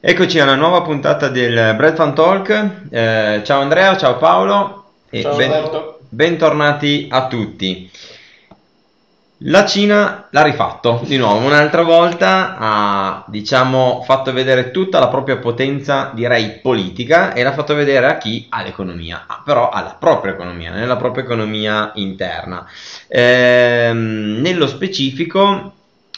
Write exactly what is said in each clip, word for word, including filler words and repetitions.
Eccoci alla nuova puntata del Bread Fun Talk. Eh, ciao Andrea, ciao Paolo e ciao ben, bentornati a tutti. La Cina l'ha rifatto di nuovo, un'altra volta ha diciamo fatto vedere tutta la propria potenza, direi politica, e l'ha fatto vedere a chi? All'economia, ah, però alla propria economia, nella propria economia interna. Eh, nello specifico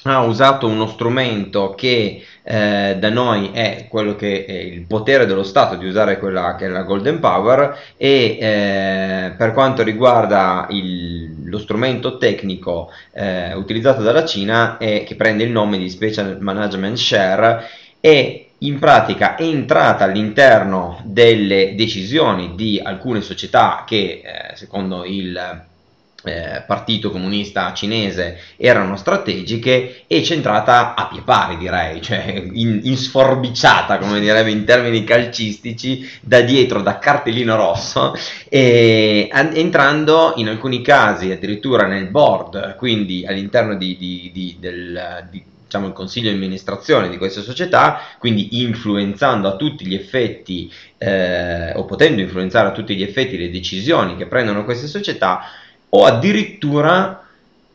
ha usato uno strumento che eh, da noi è quello che è il potere dello Stato di usare quella che è la Golden Power, e eh, per quanto riguarda il, lo strumento tecnico eh, utilizzato dalla Cina, è, che prende il nome di Special Management Share, e in pratica è entrata all'interno delle decisioni di alcune società che eh, secondo il Eh, Partito Comunista Cinese erano strategiche, e c'è entrata a pie pari, direi, cioè in, in sforbiciata, come direbbe in termini calcistici, da dietro, da cartellino rosso, e, a, entrando in alcuni casi addirittura nel board, quindi all'interno di, di, di, del, di diciamo il consiglio di amministrazione di questa società, quindi influenzando a tutti gli effetti eh, o potendo influenzare a tutti gli effetti le decisioni che prendono queste società, o addirittura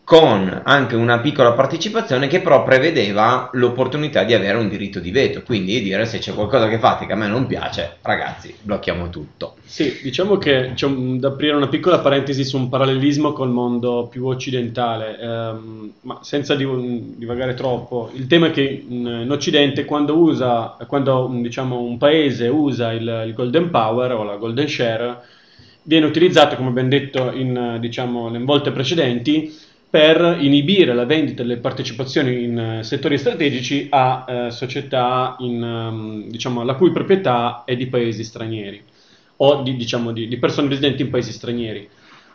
con anche una piccola partecipazione che però prevedeva l'opportunità di avere un diritto di veto, quindi di dire: se c'è qualcosa che fate che a me non piace, ragazzi, blocchiamo tutto. Sì, diciamo che c'è un, da aprire una piccola parentesi su un parallelismo col mondo più occidentale, ehm, ma senza divagare troppo. Il tema è che in, in Occidente, quando usa, quando diciamo un paese usa il, il Golden Power o la Golden Share, viene utilizzato, come ben detto in, diciamo, in volte precedenti, per inibire la vendita delle partecipazioni in settori strategici a eh, società in, diciamo, la cui proprietà è di paesi stranieri o di, diciamo, di, di persone residenti in paesi stranieri.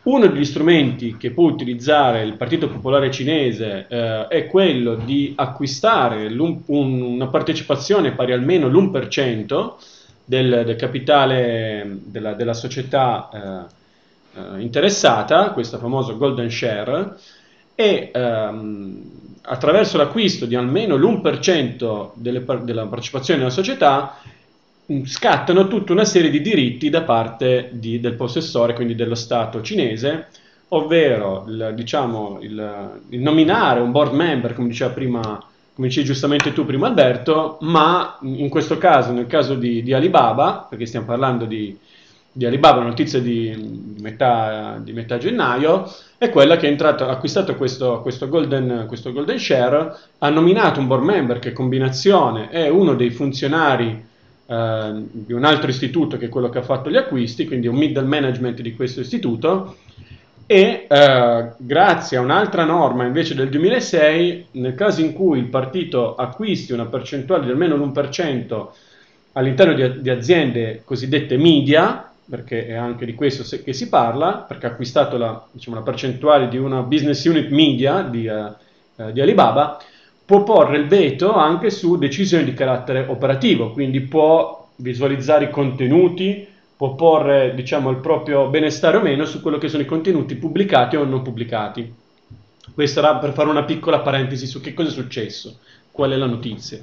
Uno degli strumenti che può utilizzare il Partito Popolare Cinese eh, è quello di acquistare un, una partecipazione pari almeno l'uno per cento Del, del capitale della, della società eh, interessata, questa famosa Golden Share, e ehm, attraverso l'acquisto di almeno l'uno per cento delle, della partecipazione della società scattano tutta una serie di diritti da parte di, del possessore, quindi dello Stato cinese, ovvero il, diciamo, il, il nominare un board member, come diceva prima come dicevi giustamente tu prima Alberto, ma in questo caso, nel caso di, di Alibaba, perché stiamo parlando di, di Alibaba, notizia di, di, metà, di metà gennaio, è quella che è entrato, ha acquistato questo, questo, golden, questo golden share, ha nominato un board member che combinazione è uno dei funzionari eh, di un altro istituto che è quello che ha fatto gli acquisti, quindi un middle management di questo istituto, e eh, grazie a un'altra norma invece del duemilasei, nel caso in cui il partito acquisti una percentuale di almeno l'uno per cento all'interno di, di aziende cosiddette media, perché è anche di questo se, che si parla, perché ha acquistato la, diciamo, la percentuale di una business unit media di, eh, di Alibaba, può porre il veto anche su decisioni di carattere operativo, quindi può visualizzare i contenuti, può porre, diciamo, il proprio benestare o meno su quello che sono i contenuti pubblicati o non pubblicati. Questa era per fare una piccola parentesi su che cosa è successo, qual è la notizia.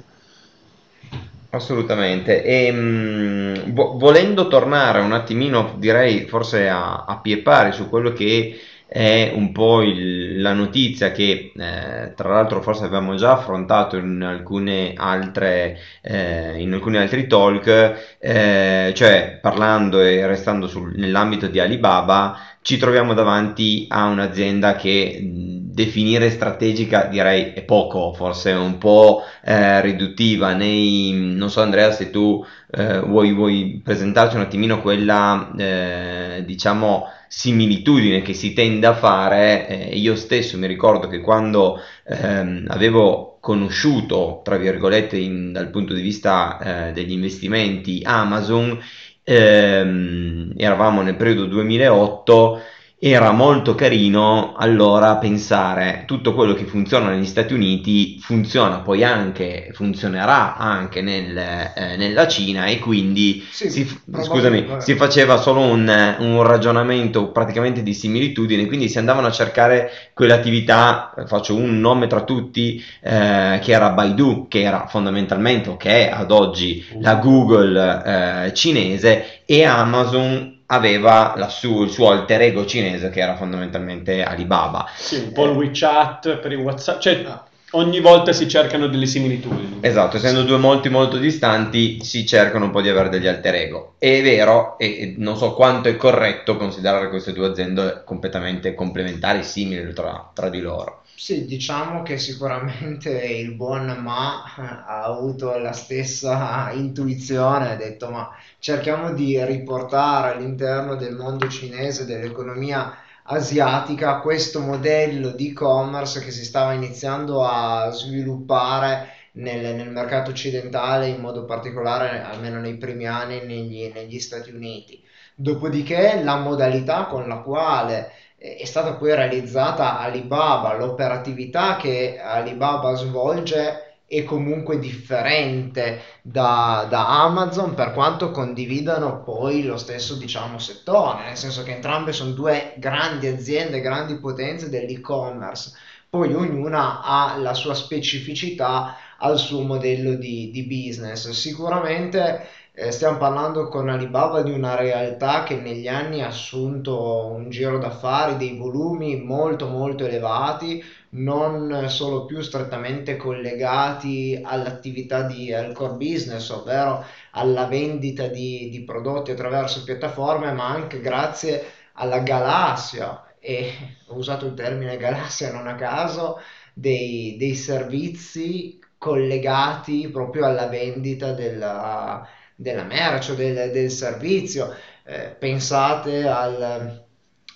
Assolutamente, e mh, vo- volendo tornare un attimino, direi forse a, a pie pari su quello che è un po' il, la notizia che eh, tra l'altro forse abbiamo già affrontato in alcune altre eh, in alcuni altri talk, eh, cioè parlando e restando sul, nell'ambito di Alibaba, ci troviamo davanti a un'azienda che definire strategica direi è poco, forse un po' eh, riduttiva nei, non so Andrea se tu eh, vuoi, vuoi presentarci un attimino quella eh, diciamo similitudine che si tende a fare. Eh, io stesso mi ricordo che quando ehm, avevo conosciuto, tra virgolette, in, dal punto di vista eh, degli investimenti Amazon, ehm, eravamo nel periodo duemilaotto, era molto carino allora pensare tutto quello che funziona negli Stati Uniti funziona poi anche, funzionerà anche nel, eh, nella Cina, e quindi sì, si, scusami, si faceva solo un, un ragionamento praticamente di similitudine, quindi si andavano a cercare quell'attività, faccio un nome tra tutti, eh, che era Baidu, che era fondamentalmente, o che è ad oggi, la Google eh, cinese, e Amazon aveva la su, il suo alter ego cinese che era fondamentalmente Alibaba. Sì, un po' il WeChat per il WhatsApp, cioè ogni volta si cercano delle similitudini. Esatto, essendo due molti molto distanti si cercano un po' di avere degli alter ego. È vero, e non so quanto è corretto considerare queste due aziende completamente complementari, simili tra, tra di loro. Sì, diciamo che sicuramente il buon Ma ha avuto la stessa intuizione, ha detto ma cerchiamo di riportare all'interno del mondo cinese, dell'economia asiatica, questo modello di e-commerce che si stava iniziando a sviluppare nel, nel mercato occidentale, in modo particolare almeno nei primi anni negli, negli Stati Uniti. Dopodiché la modalità con la quale è stata poi realizzata Alibaba, l'operatività che Alibaba svolge è comunque differente da, da Amazon, per quanto condividano poi lo stesso, diciamo, settore, nel senso che entrambe sono due grandi aziende, grandi potenze dell'e-commerce, poi ognuna ha la sua specificità al suo modello di, di business. Sicuramente stiamo parlando con Alibaba di una realtà che negli anni ha assunto un giro d'affari, dei volumi molto molto elevati, non solo più strettamente collegati all'attività di, al core business, ovvero alla vendita di, di prodotti attraverso piattaforme, ma anche grazie alla galassia, e ho usato il termine galassia non a caso, dei, dei servizi collegati proprio alla vendita della della merce, del, del servizio. Eh, pensate al,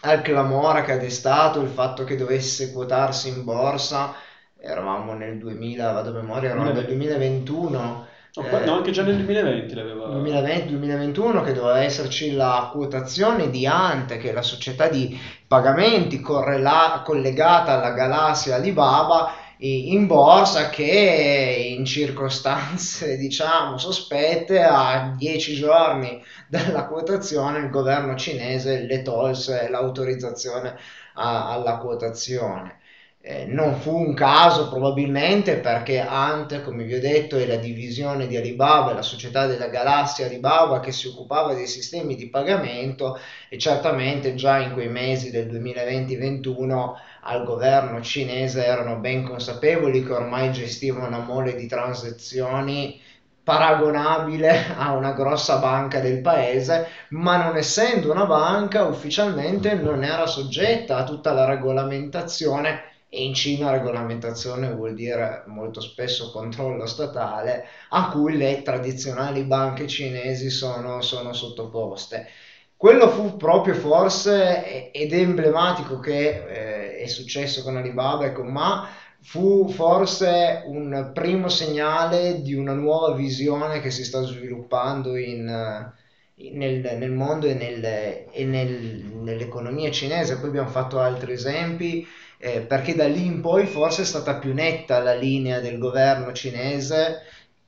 al clamore che ha destato il fatto che dovesse quotarsi in borsa, eravamo nel duemila, vado a memoria, eravamo nel duemilaventuno, no, eh, no, anche già nel duemilaventi l'aveva. duemilaventi duemilaventuno che doveva esserci la quotazione di Ant, che è la società di pagamenti correla- collegata alla galassia Alibaba, in borsa, che in circostanze diciamo sospette a dieci giorni dalla quotazione il governo cinese le tolse l'autorizzazione a, alla quotazione. Eh, non fu un caso probabilmente, perché Ant, come vi ho detto, è la divisione di Alibaba, la società della galassia Alibaba che si occupava dei sistemi di pagamento, e certamente già in quei mesi del duemilaventi ventuno al governo cinese erano ben consapevoli che ormai gestiva una mole di transazioni paragonabile a una grossa banca del paese, ma non essendo una banca ufficialmente non era soggetta a tutta la regolamentazione, e in Cina regolamentazione vuol dire molto spesso controllo statale, a cui le tradizionali banche cinesi sono, sono sottoposte. Quello fu proprio forse, ed è emblematico che eh, è successo con Alibaba e con Ma, fu forse un primo segnale di una nuova visione che si sta sviluppando in, nel, nel mondo e, nel, e nel, nell'economia cinese. Poi abbiamo fatto altri esempi, eh, perché da lì in poi forse è stata più netta la linea del governo cinese,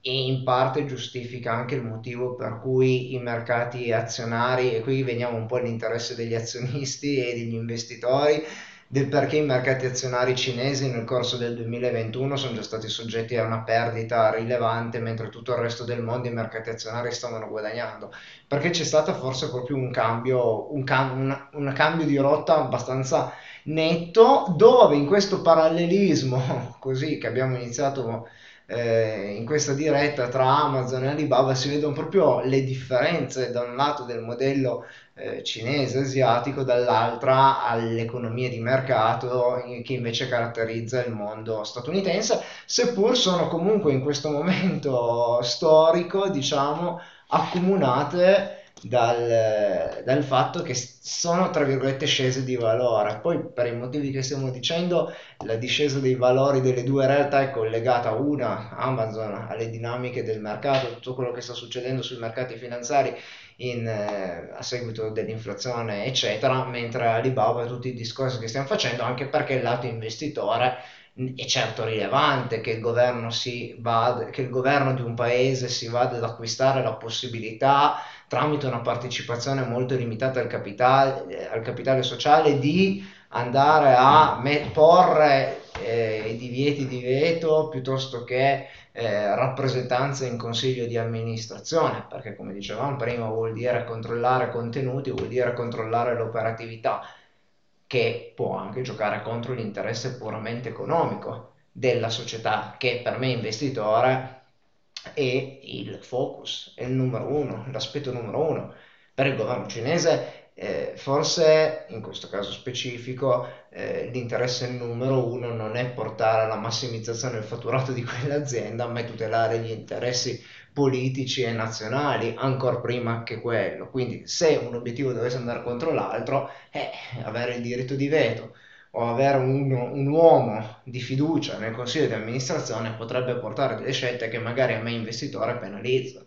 e in parte giustifica anche il motivo per cui i mercati azionari, e qui veniamo un po' all'interesse degli azionisti e degli investitori, del perché i mercati azionari cinesi nel corso del duemilaventuno sono già stati soggetti a una perdita rilevante, mentre tutto il resto del mondo i mercati azionari stavano guadagnando, perché c'è stato forse proprio un cambio, un cam- una, un cambio di rotta abbastanza netto, dove in questo parallelismo così che abbiamo iniziato Eh, in questa diretta tra Amazon e Alibaba si vedono proprio le differenze da un lato del modello eh, cinese asiatico, dall'altra all'economia di mercato che invece caratterizza il mondo statunitense, seppur sono comunque in questo momento storico diciamo accomunate dal, dal fatto che sono, tra virgolette, scese di valore. Poi, per i motivi che stiamo dicendo, la discesa dei valori delle due realtà è collegata, una, Amazon, alle dinamiche del mercato, tutto quello che sta succedendo sui mercati finanziari in, eh, a seguito dell'inflazione eccetera, mentre Alibaba e tutti i discorsi che stiamo facendo, anche perché il lato investitore è certo rilevante, che il governo si vada, che il governo di un paese si vada ad acquistare la possibilità, tramite una partecipazione molto limitata al capitale, al capitale sociale, di andare a porre eh, divieti di veto piuttosto che eh, rappresentanze in consiglio di amministrazione, perché, come dicevamo prima, vuol dire controllare contenuti, vuol dire controllare l'operatività, che può anche giocare contro l'interesse puramente economico della società, che per me investitore è il focus, è il numero uno, l'aspetto numero uno. Per il governo cinese eh, forse in questo caso specifico eh, l'interesse numero uno non è portare alla massimizzazione del fatturato di quell'azienda, ma è tutelare gli interessi politici e nazionali ancora prima che quello. Quindi, se un obiettivo dovesse andare contro l'altro, eh, avere il diritto di veto o avere un, un uomo di fiducia nel consiglio di amministrazione potrebbe portare delle scelte che magari a me investitore penalizzano.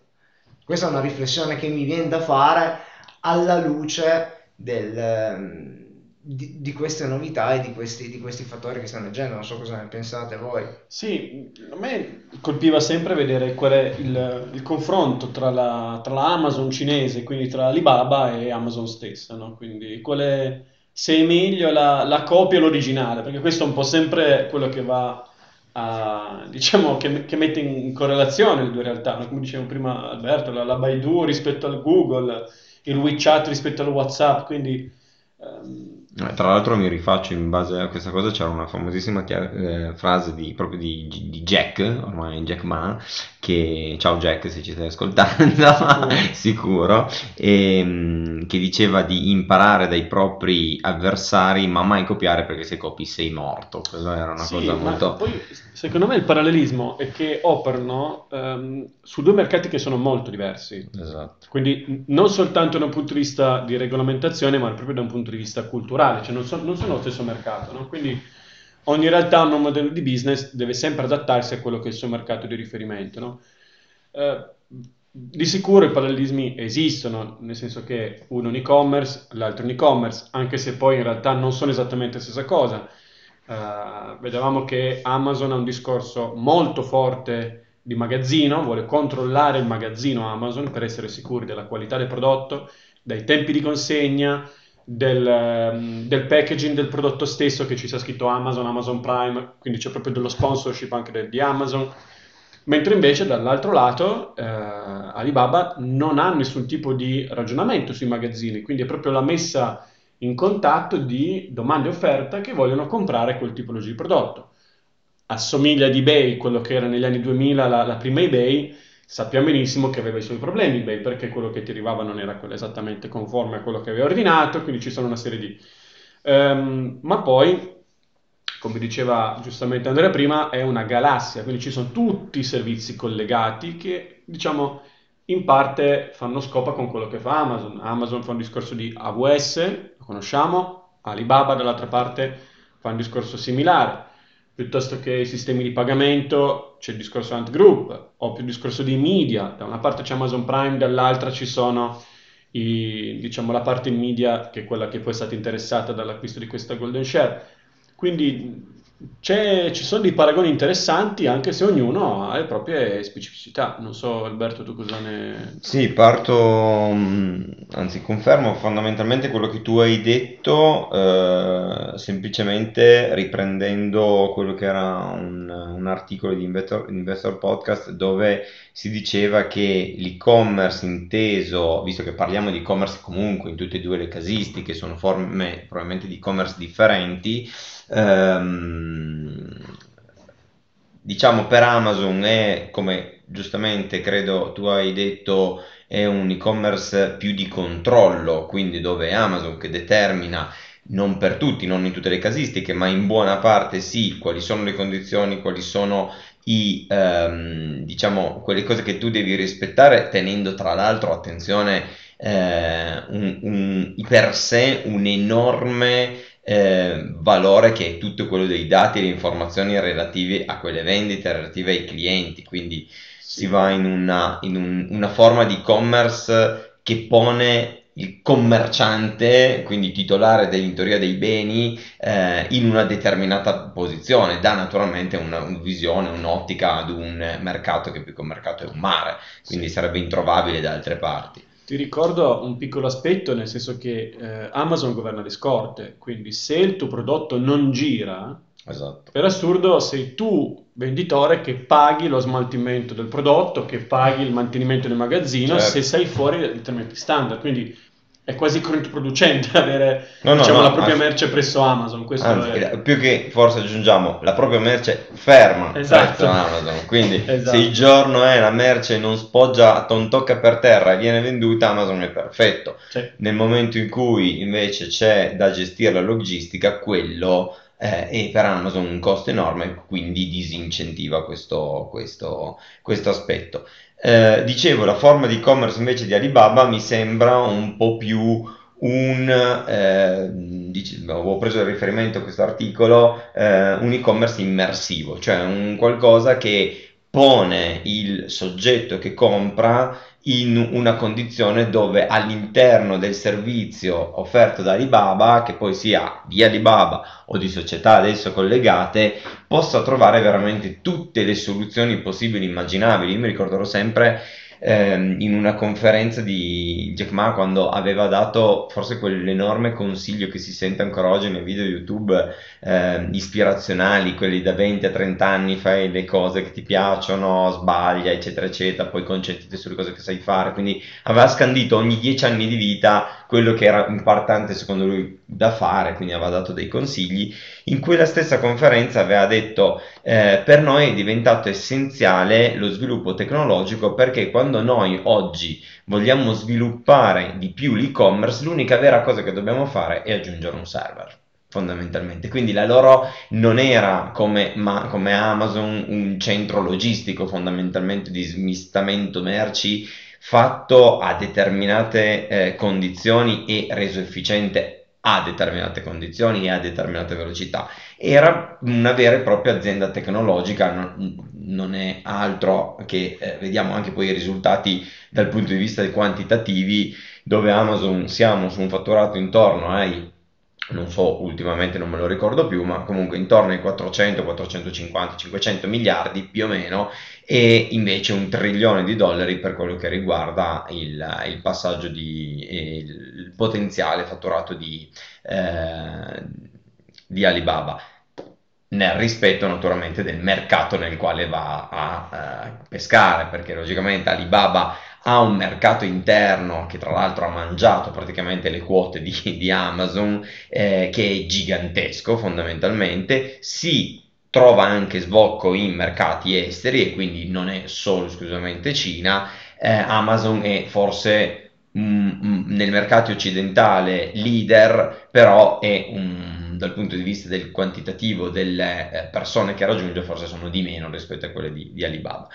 Questa è una riflessione che mi viene da fare alla luce del, di, di queste novità e di questi, di questi fattori che stanno leggendo. Non so cosa ne pensate voi. Sì, a me colpiva sempre vedere qual è il, il confronto tra la, tra la Amazon cinese, quindi tra Alibaba e Amazon stessa, no? Quindi qual è, se è meglio la, la copia o l'originale, perché questo è un po' sempre quello che va a, diciamo, che, che mette in correlazione le due realtà, no? Come dicevo prima Alberto, la, la Baidu rispetto al Google, il WeChat rispetto al WhatsApp, quindi um... eh, tra l'altro mi rifaccio, in base a questa cosa c'era una famosissima chiar- eh, frase di, proprio di, di Jack, ormai Jack Ma, che, ciao Jack se ci stai ascoltando, sicuro, sicuro e, che diceva di imparare dai propri avversari ma mai copiare, perché se copi sei morto. Quella era una sì, cosa molto... Poi, secondo me il parallelismo è che operano ehm, su due mercati che sono molto diversi. Esatto. Quindi non soltanto da un punto di vista di regolamentazione, ma proprio da un punto di vista culturale. Cioè non, so, non sono lo stesso mercato, no? Quindi ogni realtà ha un modello di business, deve sempre adattarsi a quello che è il suo mercato di riferimento, no? Eh, di sicuro i parallelismi esistono, nel senso che uno è un e-commerce, l'altro è un e-commerce, anche se poi in realtà non sono esattamente la stessa cosa. Eh, vedevamo che Amazon ha un discorso molto forte di magazzino, vuole controllare il magazzino Amazon per essere sicuri della qualità del prodotto, dai tempi di consegna, Del, del packaging del prodotto stesso, che ci sia scritto Amazon, Amazon Prime, quindi c'è proprio dello sponsorship anche del, di Amazon, mentre invece dall'altro lato eh, Alibaba non ha nessun tipo di ragionamento sui magazzini, quindi è proprio la messa in contatto di domanda e offerta che vogliono comprare quel tipologia di prodotto. Assomiglia ad eBay, quello che era negli anni duemila la, la prima eBay. Sappiamo benissimo che aveva i suoi problemi eBay, perché quello che ti arrivava non era esattamente conforme a quello che aveva ordinato, quindi ci sono una serie di... Um, ma poi, come diceva giustamente Andrea prima, è una galassia, quindi ci sono tutti i servizi collegati che, diciamo, in parte fanno scopa con quello che fa Amazon. Amazon fa un discorso di A W S, lo conosciamo, Alibaba dall'altra parte fa un discorso similare. Piuttosto che i sistemi di pagamento c'è il discorso Ant Group, o più il discorso di media, da una parte c'è Amazon Prime, dall'altra ci sono i, diciamo, la parte media che è quella che poi è stata interessata dall'acquisto di questa Golden Share. Quindi c'è, ci sono dei paragoni interessanti, anche se ognuno ha le proprie specificità. Non so Alberto tu cosa ne... Sì, parto, anzi confermo fondamentalmente quello che tu hai detto, eh, semplicemente riprendendo quello che era un, un articolo di Investor, Investor Podcast, dove si diceva che l'e-commerce inteso, visto che parliamo di e-commerce comunque in tutte e due le casistiche, sono forme probabilmente di e-commerce differenti. Diciamo, per Amazon è, come giustamente credo tu hai detto, è un e-commerce più di controllo, quindi dove Amazon che determina, non per tutti, non in tutte le casistiche, ma in buona parte sì, quali sono le condizioni, quali sono i ehm, diciamo quelle cose che tu devi rispettare, tenendo tra l'altro attenzione eh, un, un, per sé un enorme eh, valore che è tutto quello dei dati e le informazioni relative a quelle vendite, relative ai clienti, quindi si va in una, in un, una forma di e-commerce che pone il commerciante, quindi titolare in teoria dei beni, eh, in una determinata posizione, dà naturalmente una, una visione, un'ottica ad un mercato che più che un mercato è un mare, quindi sì, sarebbe introvabile da altre parti. Ti ricordo un piccolo aspetto, nel senso che eh, Amazon governa le scorte, quindi se il tuo prodotto non gira, esatto, per assurdo sei tu venditore che paghi lo smaltimento del prodotto, che paghi il mantenimento del magazzino, certo, se sei fuori da determinati standard, quindi è quasi controproducente avere no, no, diciamo, no, la propria anzi, merce presso Amazon. Questo anzi, è... più che forse aggiungiamo la propria merce ferma, esatto, presso Amazon, quindi esatto, se il giorno è la merce non spoggia, tontocca per terra e viene venduta, Amazon è perfetto, certo, nel momento in cui invece c'è da gestire la logistica, quello Eh, e per Amazon un costo enorme, quindi disincentiva questo, questo, questo aspetto. Eh, dicevo, la forma di e-commerce invece di Alibaba mi sembra un po' più un, eh, dice, avevo preso il riferimento a questo articolo, eh, un e-commerce immersivo, cioè un qualcosa che pone il soggetto che compra in una condizione dove all'interno del servizio offerto da Alibaba, che poi sia di Alibaba o di società adesso collegate, possa trovare veramente tutte le soluzioni possibili e immaginabili. Io mi ricorderò sempre ehm, in una conferenza di Jack Ma, quando aveva dato forse quell'enorme consiglio che si sente ancora oggi nei video YouTube ehm, ispirazionali, quelli da venti a trenta anni, fai le cose che ti piacciono, sbaglia eccetera eccetera, poi concentrati sulle cose che sai fare, quindi aveva scandito ogni dieci anni di vita quello che era importante secondo lui da fare, quindi aveva dato dei consigli. In quella stessa conferenza aveva detto eh, per noi è diventato essenziale lo sviluppo tecnologico, perché quando noi oggi vogliamo sviluppare di più l'e-commerce, l'unica vera cosa che dobbiamo fare è aggiungere un server, fondamentalmente. Quindi la loro non era come, ma, come Amazon un centro logistico fondamentalmente di smistamento merci fatto a determinate eh, condizioni e reso efficiente a determinate condizioni e a determinate velocità. Era una vera e propria azienda tecnologica, non, non è altro che eh, vediamo anche poi i risultati dal punto di vista dei quantitativi, dove Amazon siamo su un fatturato intorno ai, non so, ultimamente non me lo ricordo più, ma comunque intorno ai quattrocento, quattrocentocinquanta, cinquecento miliardi più o meno, e invece un trilione di dollari per quello che riguarda il, il passaggio di il potenziale fatturato di, eh, di Alibaba, nel rispetto naturalmente del mercato nel quale va a eh, pescare, perché logicamente Alibaba ha un mercato interno che tra l'altro ha mangiato praticamente le quote di, di Amazon, eh, che è gigantesco fondamentalmente, si trova anche sbocco in mercati esteri e quindi non è solo esclusivamente Cina. eh, Amazon è forse mh, nel mercato occidentale leader, però è un dal punto di vista del quantitativo delle persone che raggiunge forse sono di meno rispetto a quelle di, di Alibaba.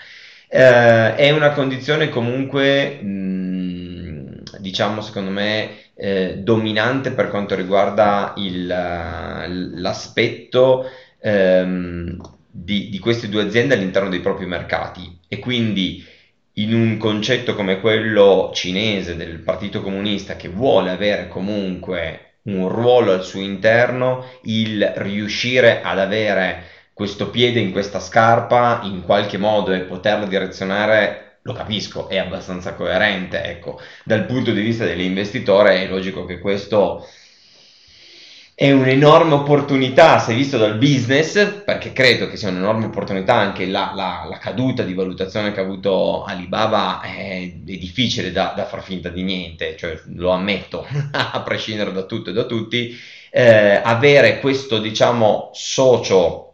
Eh, è una condizione comunque mh, diciamo secondo me eh, dominante per quanto riguarda il, l'aspetto ehm, di, di queste due aziende all'interno dei propri mercati, e quindi in un concetto come quello cinese del Partito Comunista, che vuole avere comunque un ruolo al suo interno, il riuscire ad avere questo piede in questa scarpa in qualche modo e poterla direzionare, lo capisco, è abbastanza coerente. Ecco, dal punto di vista dell'investitore è logico che questo è un'enorme opportunità se visto dal business, perché credo che sia un'enorme opportunità. Anche la, la, la caduta di valutazione che ha avuto Alibaba è, è difficile da, da far finta di niente, cioè lo ammetto, a prescindere da tutto e da tutti. Eh, avere questo diciamo socio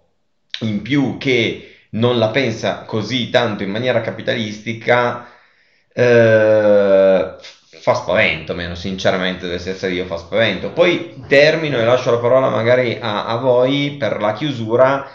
in più che non la pensa così tanto in maniera capitalistica eh, fa spavento, meno sinceramente dovesse essere io, fa spavento. Poi termino e lascio la parola magari a, a voi per la chiusura.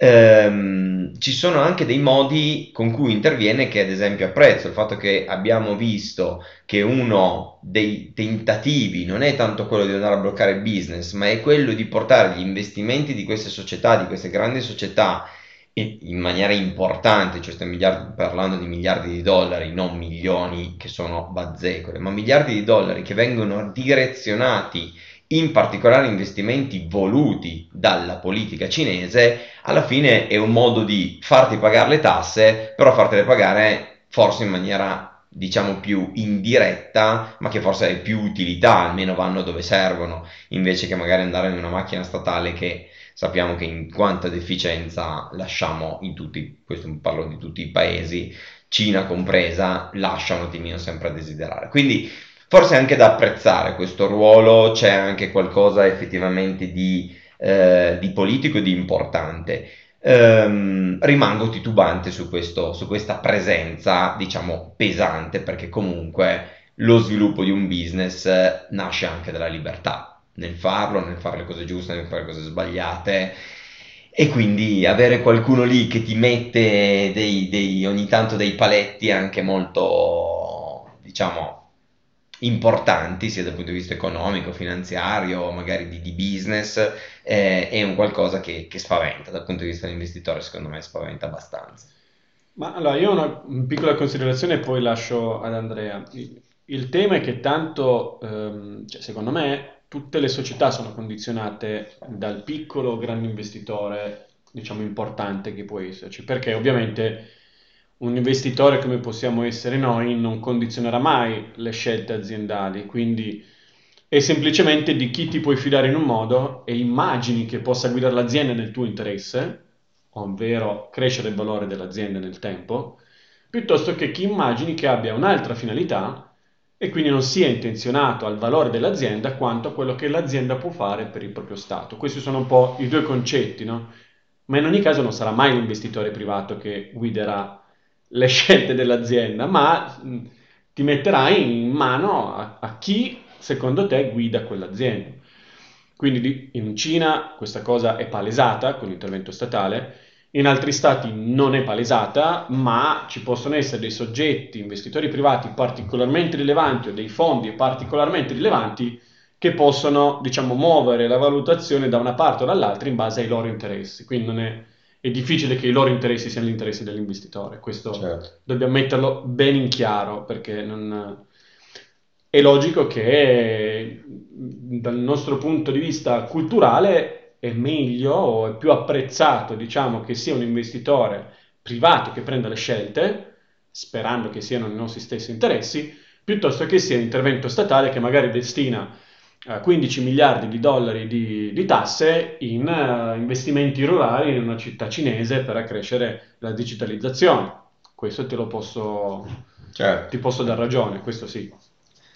Ehm, ci sono anche dei modi con cui interviene, che ad esempio apprezzo il fatto che abbiamo visto che uno dei tentativi non è tanto quello di andare a bloccare il business, ma è quello di portare gli investimenti di queste società, di queste grandi società, in maniera importante, cioè stiamo parlando di miliardi di dollari, non milioni che sono bazzecole, ma miliardi di dollari che vengono direzionati in particolare investimenti voluti dalla politica cinese. Alla fine è un modo di farti pagare le tasse, però fartele pagare forse in maniera, diciamo, più indiretta, ma che forse è più utilità, almeno vanno dove servono, invece che magari andare in una macchina statale che sappiamo che in quanta deficienza lasciamo in tutti, questo parlo di tutti i paesi, Cina compresa, lascia un attimino sempre a desiderare. Quindi forse anche da apprezzare questo ruolo, c'è anche qualcosa effettivamente di, eh, di politico e di importante. Ehm, rimango titubante su, questo, su questa presenza, diciamo, pesante, perché comunque lo sviluppo di un business nasce anche dalla libertà, nel farlo, nel fare le cose giuste, nel fare le cose sbagliate. E quindi avere qualcuno lì che ti mette dei, dei, ogni tanto dei paletti anche molto, diciamo, importanti, sia dal punto di vista economico, finanziario, magari di, di business, eh, è un qualcosa che, che spaventa, dal punto di vista dell'investitore secondo me spaventa abbastanza. Ma allora io ho una, una piccola considerazione e poi lascio ad Andrea. Il, il tema è che tanto, ehm, cioè, secondo me, tutte le società sono condizionate dal piccolo o grande investitore, diciamo, importante che può esserci, perché ovviamente un investitore come possiamo essere noi non condizionerà mai le scelte aziendali, quindi è semplicemente di chi ti puoi fidare in un modo e immagini che possa guidare l'azienda nel tuo interesse, ovvero crescere il valore dell'azienda nel tempo, piuttosto che chi immagini che abbia un'altra finalità e quindi non sia intenzionato al valore dell'azienda quanto a quello che l'azienda può fare per il proprio stato. Questi sono un po' i due concetti, no? Ma in ogni caso non sarà mai l'investitore privato che guiderà le scelte dell'azienda, ma ti metterai in mano a, a chi secondo te guida quell'azienda. Quindi di, in Cina questa cosa è palesata con l'intervento statale, in altri stati non è palesata, ma ci possono essere dei soggetti, investitori privati particolarmente rilevanti o dei fondi particolarmente rilevanti che possono, diciamo, muovere la valutazione da una parte o dall'altra in base ai loro interessi. Quindi non è è difficile che i loro interessi siano gli interessi dell'investitore, questo certo. Dobbiamo metterlo ben in chiaro, perché non... è logico che dal nostro punto di vista culturale è meglio o è più apprezzato, diciamo, che sia un investitore privato che prenda le scelte, sperando che siano i nostri stessi interessi, piuttosto che sia un intervento statale che magari destina quindici miliardi di dollari di, di tasse in uh, investimenti rurali in una città cinese per accrescere la digitalizzazione. Questo te lo posso, certo. Ti posso dar ragione, questo sì.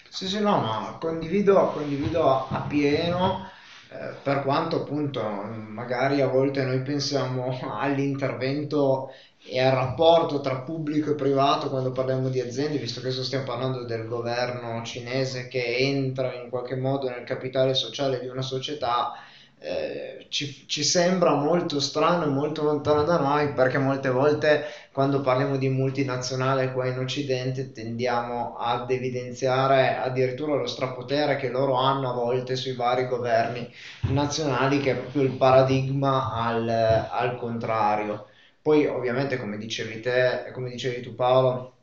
Sì, sì, no, ma condivido, condivido appieno, eh, per quanto appunto magari a volte noi pensiamo all'intervento e al rapporto tra pubblico e privato quando parliamo di aziende, visto che adesso stiamo parlando del governo cinese che entra in qualche modo nel capitale sociale di una società, eh, ci, ci sembra molto strano e molto lontano da noi, perché molte volte quando parliamo di multinazionale qua in Occidente tendiamo ad evidenziare addirittura lo strapotere che loro hanno a volte sui vari governi nazionali, che è proprio il paradigma al, al contrario. Poi ovviamente, come dicevi te e come dicevi tu Paolo,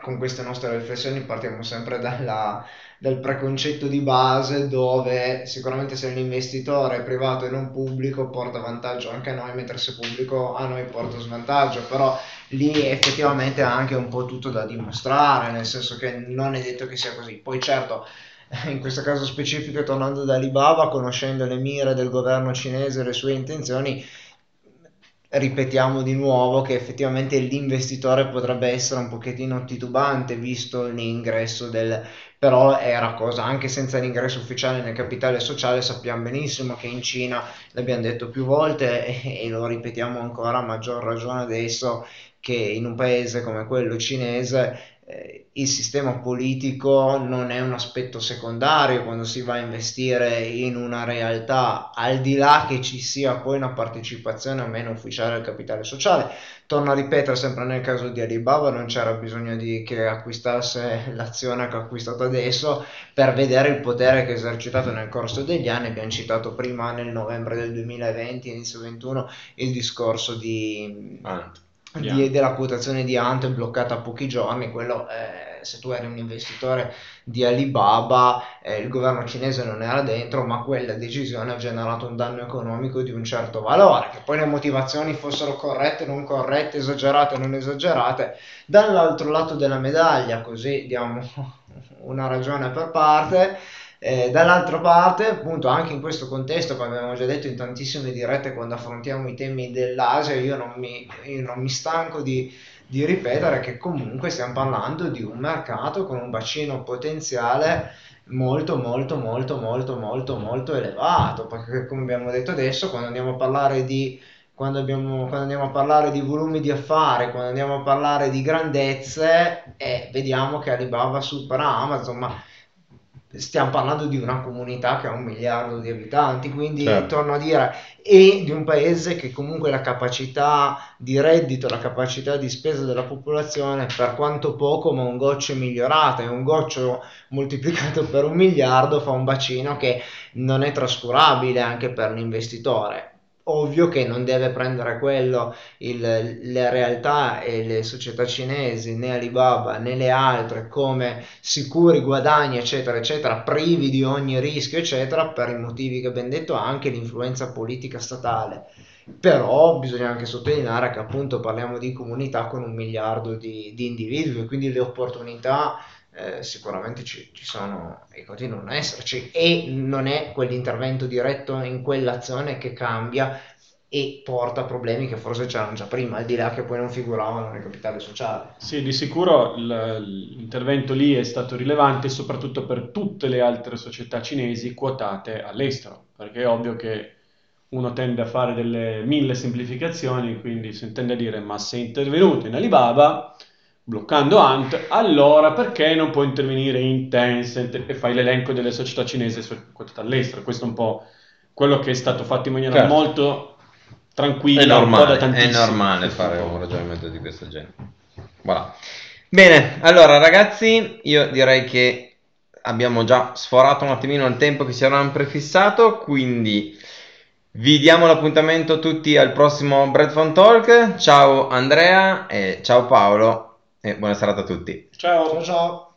con queste nostre riflessioni partiamo sempre dalla, dal preconcetto di base, dove sicuramente se un investitore è privato e non pubblico porta vantaggio anche a noi, mentre se pubblico a noi porta svantaggio, però lì effettivamente è anche un po' tutto da dimostrare, nel senso che non è detto che sia così. Poi certo, in questo caso specifico, tornando da Alibaba, conoscendo le mire del governo cinese e le sue intenzioni, ripetiamo di nuovo che effettivamente l'investitore potrebbe essere un pochettino titubante visto l'ingresso del... però era cosa, anche senza l'ingresso ufficiale nel capitale sociale sappiamo benissimo che in Cina, l'abbiamo detto più volte e lo ripetiamo ancora a maggior ragione adesso, che in un paese come quello cinese eh, il sistema politico non è un aspetto secondario quando si va a investire in una realtà, al di là che ci sia poi una partecipazione o meno ufficiale al capitale sociale. Torno a ripetere, sempre nel caso di Alibaba non c'era bisogno di che acquistasse l'azione che ha acquistato adesso per vedere il potere che ha esercitato nel corso degli anni. Abbiamo citato prima, nel novembre del duemilaventi, inizio ventuno, il discorso di... Ah. Yeah. Di, della quotazione di Ant bloccata a pochi giorni. Quello, eh, se tu eri un investitore di Alibaba, eh, il governo cinese non era dentro, ma quella decisione ha generato un danno economico di un certo valore, che poi le motivazioni fossero corrette, non corrette, esagerate, non esagerate. Dall'altro lato della medaglia, così diamo una ragione per parte, Eh, dall'altra parte, appunto, anche in questo contesto, come abbiamo già detto in tantissime dirette quando affrontiamo i temi dell'Asia, io non mi, io non mi stanco di, di ripetere che comunque stiamo parlando di un mercato con un bacino potenziale molto molto molto molto molto molto elevato, perché come abbiamo detto adesso, quando andiamo a parlare di Quando, abbiamo, quando andiamo a parlare di volumi di affari, quando andiamo a parlare di grandezze, eh, vediamo che Alibaba supera Amazon, ma stiamo parlando di una comunità che ha un miliardo di abitanti, quindi certo. Torno a dire, e di un paese che comunque la capacità di reddito, la capacità di spesa della popolazione, per quanto poco, ma un goccio migliorata, e un goccio moltiplicato per un miliardo fa un bacino che non è trascurabile anche per l'investitore. Ovvio che non deve prendere quello il, le realtà e le società cinesi, né Alibaba né le altre, come sicuri guadagni eccetera eccetera, privi di ogni rischio eccetera, per i motivi che abbiamo detto, anche l'influenza politica statale. Però bisogna anche sottolineare che appunto parliamo di comunità con un miliardo di, di individui, quindi le opportunità Eh, sicuramente ci, ci sono e continuano a esserci, e non è quell'intervento diretto in quell'azione che cambia e porta a problemi che forse c'erano già prima, al di là che poi non figuravano nel capitale sociale. Sì, di sicuro l'intervento lì è stato rilevante soprattutto per tutte le altre società cinesi quotate all'estero, perché è ovvio che uno tende a fare delle mille semplificazioni, quindi si tende a dire: ma se è intervenuto in Alibaba bloccando Ant, allora perché non può intervenire in Tencent? E fai l'elenco delle società cinesi quotate all'estero. Questo è un po' quello che è stato fatto in maniera, certo, molto tranquilla. È normale, da è normale fare un ragionamento di questo genere. Voilà. Bene, allora ragazzi, io direi che abbiamo già sforato un attimino il tempo che ci avevamo prefissato, quindi vi diamo l'appuntamento tutti al prossimo Bread Fun Talk. Ciao Andrea e ciao Paolo. E buona serata a tutti. Ciao, ciao, ciao.